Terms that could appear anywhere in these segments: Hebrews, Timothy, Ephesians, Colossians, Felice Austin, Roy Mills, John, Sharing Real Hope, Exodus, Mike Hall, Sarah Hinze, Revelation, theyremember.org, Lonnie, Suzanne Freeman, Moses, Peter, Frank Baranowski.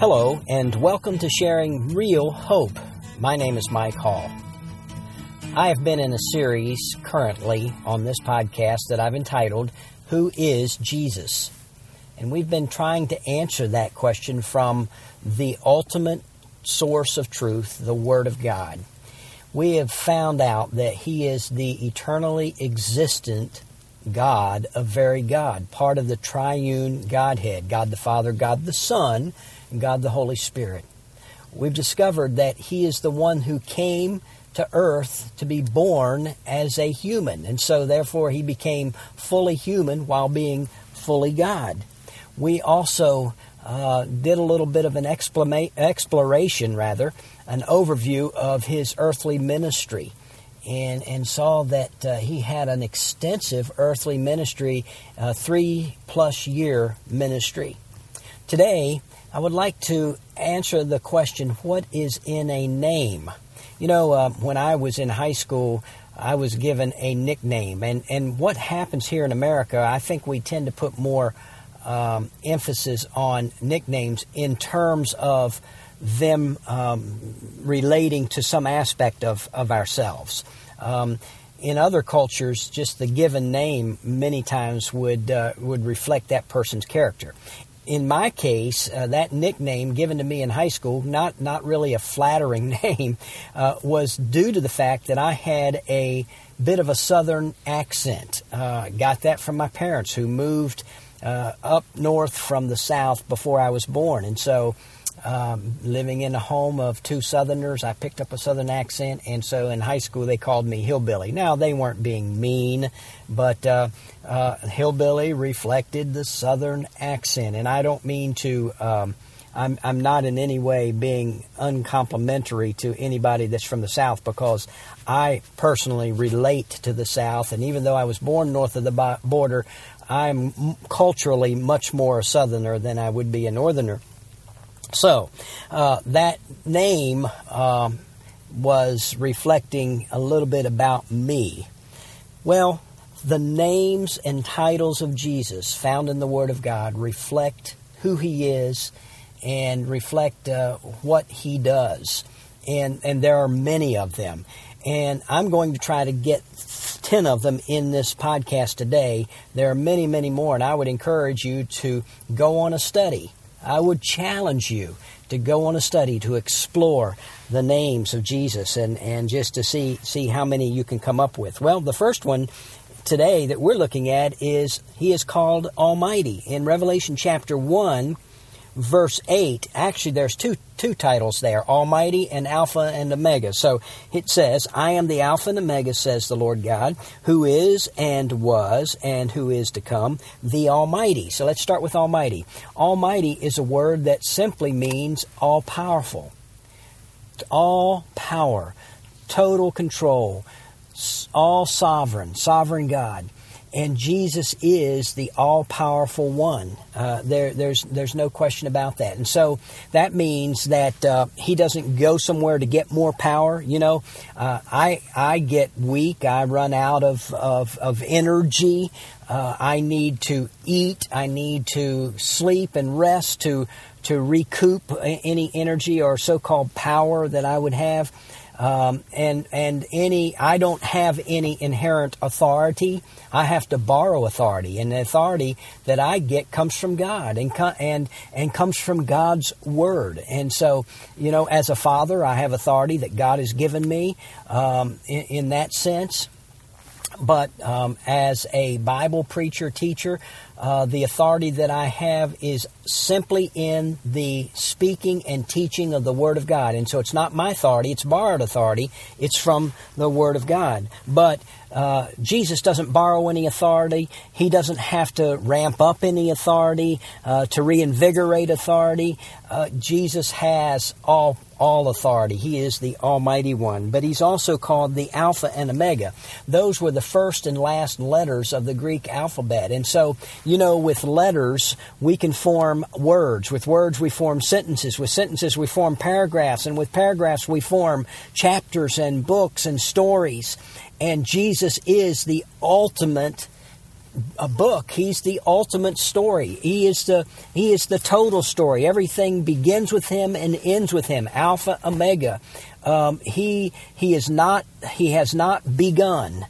Hello, and welcome to Sharing Real Hope. My name is Mike Hall. I have been in a series currently on this podcast that I've entitled, Who is Jesus? And we've been trying to answer that question from the ultimate source of truth, the Word of God. We have found out that He is the eternally existent God of very God, part of the triune Godhead, God the Father, God the Son, and God the Holy Spirit. We've discovered that He is the one who came to earth to be born as a human, and so therefore He became fully human while being fully God. We also did a little bit of an overview of His earthly ministry. And saw that He had an extensive earthly ministry, 3+ year ministry. Today, I would like to answer the question, what is in a name? You know, when I was in high school, I was given a nickname. And what happens here in America, I think we tend to put more emphasis on nicknames in terms of them relating to some aspect of ourselves. In other cultures, just the given name many times would reflect that person's character. In my case, that nickname given to me in high school, not really a flattering name, was due to the fact that I had a bit of a southern accent. Got that from my parents, who moved up north from the south before I was born. And so living in a home of two Southerners, I picked up a Southern accent, and so in high school they called me hillbilly. Now, they weren't being mean, but hillbilly reflected the Southern accent, and I don't mean to. I'm not in any way being uncomplimentary to anybody that's from the South, because I personally relate to the South, and even though I was born north of the border, I'm culturally much more a Southerner than I would be a Northerner. So, that name was reflecting a little bit about me. Well, the names and titles of Jesus found in the Word of God reflect who He is and reflect what He does. And there are many of them. And I'm going to try to get 10 of them in this podcast today. There are many, many more, and I would encourage you to go on a study. I would challenge you to go on a study to explore the names of Jesus and just to see how many you can come up with. Well, the first one today that we're looking at is He is called Almighty. In Revelation chapter 1, verse 8, actually there's two titles there, Almighty and Alpha and Omega. So it says, I am the Alpha and Omega, says the Lord God, who is and was and who is to come, the Almighty. So let's start with Almighty. Almighty is a word that simply means all-powerful, all power, total control, all sovereign, sovereign God. And Jesus is the all-powerful one. There's no question about that. And so that means that He doesn't go somewhere to get more power. You know, I get weak. I run out of energy. I need to eat. I need to sleep and rest to recoup any energy or so-called power that I would have. I don't have any inherent authority. I have to borrow authority, and the authority that I get comes from God and comes from God's Word. And so, you know, as a father, I have authority that God has given me, in that sense. But as a Bible preacher, teacher, the authority that I have is simply in the speaking and teaching of the Word of God. And so it's not my authority, it's borrowed authority. It's from the Word of God. But Jesus doesn't borrow any authority. He doesn't have to ramp up any authority to reinvigorate authority. Jesus has all authority. He is the Almighty One. But He's also called the Alpha and Omega. Those were the first and last letters of the Greek alphabet. And so, you know, with letters, we can form words. With words, we form sentences. With sentences, we form paragraphs. And with paragraphs, we form chapters and books and stories. And Jesus is the ultimate a book. He's the ultimate story. He is the total story. Everything begins with him and ends with him. Alpha, Omega. He has not begun.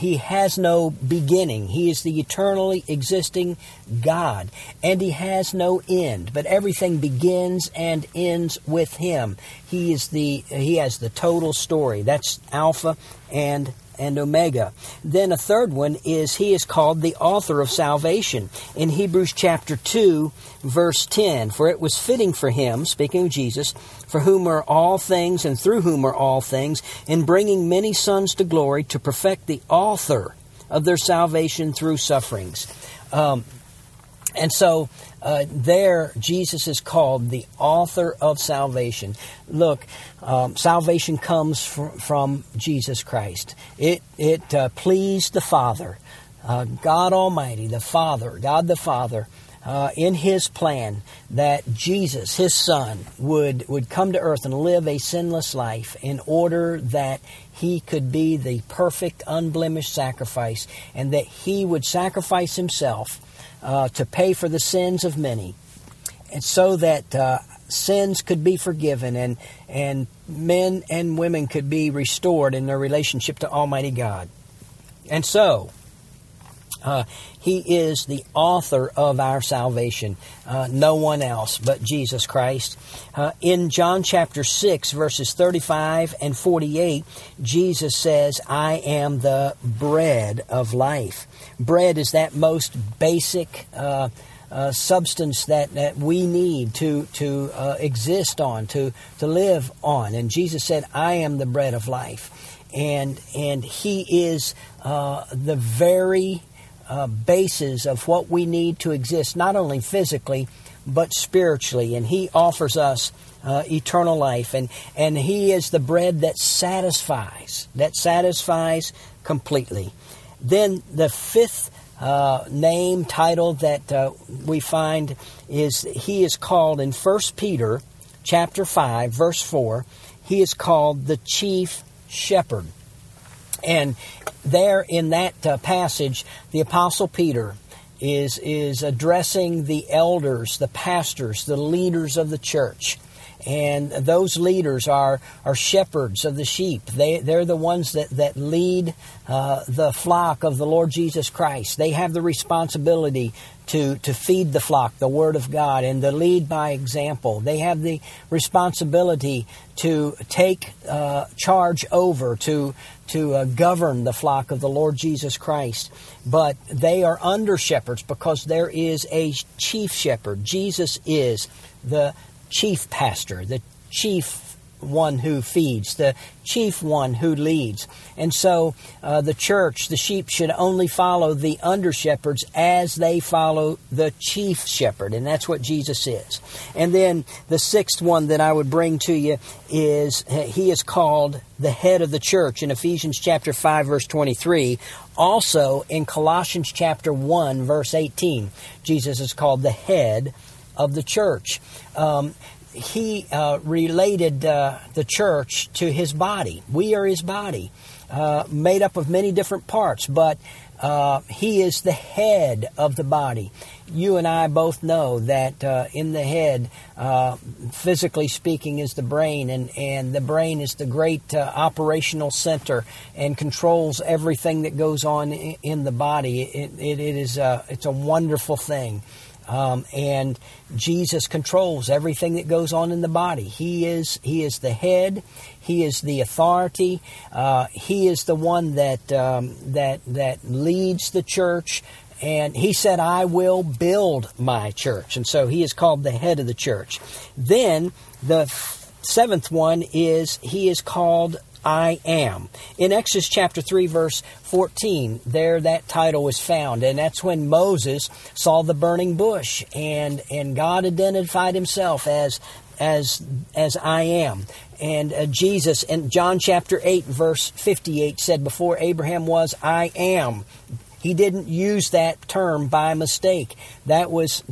He has no beginning. He is the eternally existing God, and He has no end. But everything begins and ends with Him. He has the total story. That's Alpha and Omega. Then a third one is He is called the author of salvation. In Hebrews chapter 2, verse 10, for it was fitting for Him, speaking of Jesus, for whom are all things and through whom are all things, in bringing many sons to glory, to perfect the author of their salvation through sufferings. And so there Jesus is called the author of salvation. Look, salvation comes from Jesus Christ. It pleased the Father, God Almighty, the Father, God the Father, in His plan that Jesus, His Son, would come to earth and live a sinless life in order that He could be the perfect, unblemished sacrifice, and that He would sacrifice Himself to pay for the sins of many, and so that sins could be forgiven and men and women could be restored in their relationship to Almighty God. And so, He is the author of our salvation. No one else but Jesus Christ. In John chapter 6, verses 35 and 48, Jesus says, I am the bread of life. Bread is that most basic substance that we need to exist on, to live on. And Jesus said, I am the bread of life. And He is the very basis of what we need to exist, not only physically, but spiritually. And He offers us eternal life. And He is the bread that satisfies completely. Then the fifth name, title that we find is He is called in 1 Peter chapter 5, verse 4, He is called the chief shepherd. And there in that passage, the Apostle Peter is addressing the elders, the pastors, the leaders of the church. And those leaders are shepherds of the sheep. They're the ones that lead the flock of the Lord Jesus Christ. They have the responsibility to feed the flock, the Word of God, and to lead by example. They have the responsibility to take charge over, to govern the flock of the Lord Jesus Christ. But they are under shepherds because there is a chief shepherd. Jesus is the chief pastor, the chief one who feeds, the chief one who leads. And so the church, the sheep, should only follow the under-shepherds as they follow the chief shepherd. And that's what Jesus is. And then the sixth one that I would bring to you is He is called the head of the church in Ephesians chapter 5, verse 23. Also in Colossians chapter 1, verse 18, Jesus is called the head of the church. He related the church to His body. We are His body, made up of many different parts, but He is the head of the body. You and I both know that in the head, physically speaking, is the brain, and the brain is the great operational center and controls everything that goes on in the body. It's a wonderful thing. And Jesus controls everything that goes on in the body. He is the head. He is the authority. He is the one that leads the church. And He said, I will build my church. And so He is called the head of the church. Then the seventh one is He is called I am. In Exodus chapter 3, verse 14, there that title is found. And that's when Moses saw the burning bush, and God identified Himself as I am. And Jesus in John chapter 8, verse 58 said, before Abraham was, I am. He didn't use that term by mistake. That was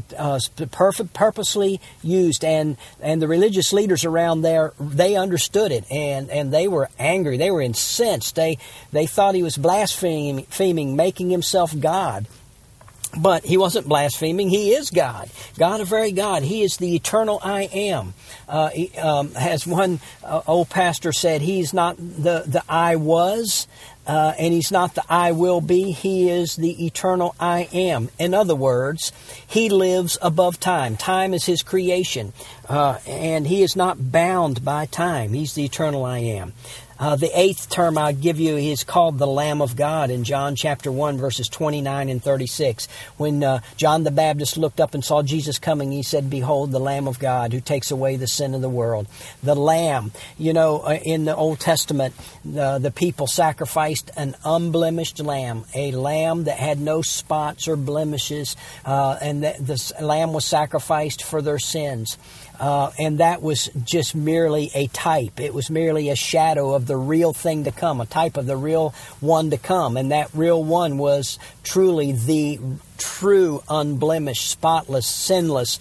purposely used, and the religious leaders around there, they understood it, and they were angry. They were incensed. They thought he was blaspheming, making himself God. But he wasn't blaspheming. He is God. God, a very God. He is the eternal I am. As one old pastor said, he's not the I was, and he's not the I will be. He is the eternal I am. In other words, he lives above time. Time is his creation, and he is not bound by time. He's the eternal I am. The eighth term I'll give you is called the Lamb of God in John chapter 1, verses 29 and 36. When John the Baptist looked up and saw Jesus coming, he said, "Behold, the Lamb of God who takes away the sin of the world." The Lamb. You know, in the Old Testament, the people sacrificed an unblemished lamb, a lamb that had no spots or blemishes, and the lamb was sacrificed for their sins. And that was just merely a type. It was merely a shadow of the real thing to come, a type of the real one to come. And that real one was truly the true, unblemished, spotless, sinless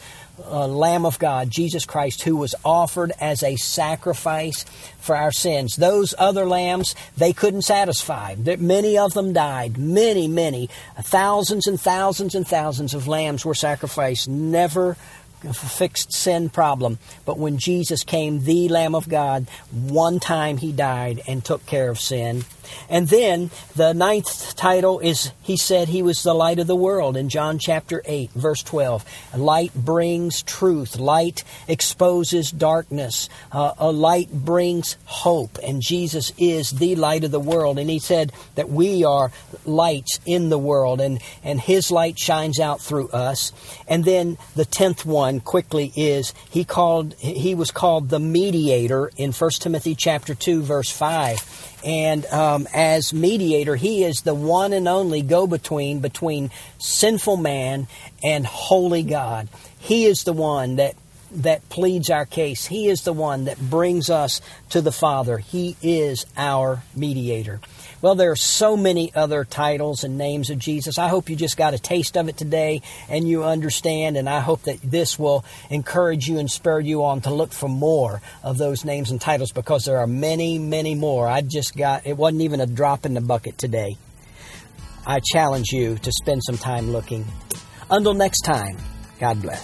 Lamb of God, Jesus Christ, who was offered as a sacrifice for our sins. Those other lambs, they couldn't satisfy. Many of them died. Many, many. Thousands and thousands and thousands of lambs were sacrificed. Never fixed sin problem. But when Jesus came, the Lamb of God, one time he died and took care of sin. And then the ninth title is, he said he was the light of the world in John chapter 8, verse 12. Light brings truth. Light exposes darkness. A light brings hope. And Jesus is the light of the world. And he said that we are lights in the world, and his light shines out through us. And then the tenth one quickly is, he was called the mediator in 1 Timothy chapter 2, verse 5. And as mediator, he is the one and only go-between between sinful man and holy God. He is the one that pleads our case. He is the one that brings us to the Father. He is our mediator. Well, there are so many other titles and names of Jesus. I hope you just got a taste of it today and you understand, and I hope that this will encourage you and spur you on to look for more of those names and titles, because there are many, many more. It wasn't even a drop in the bucket today. I challenge you to spend some time looking. Until next time, God bless.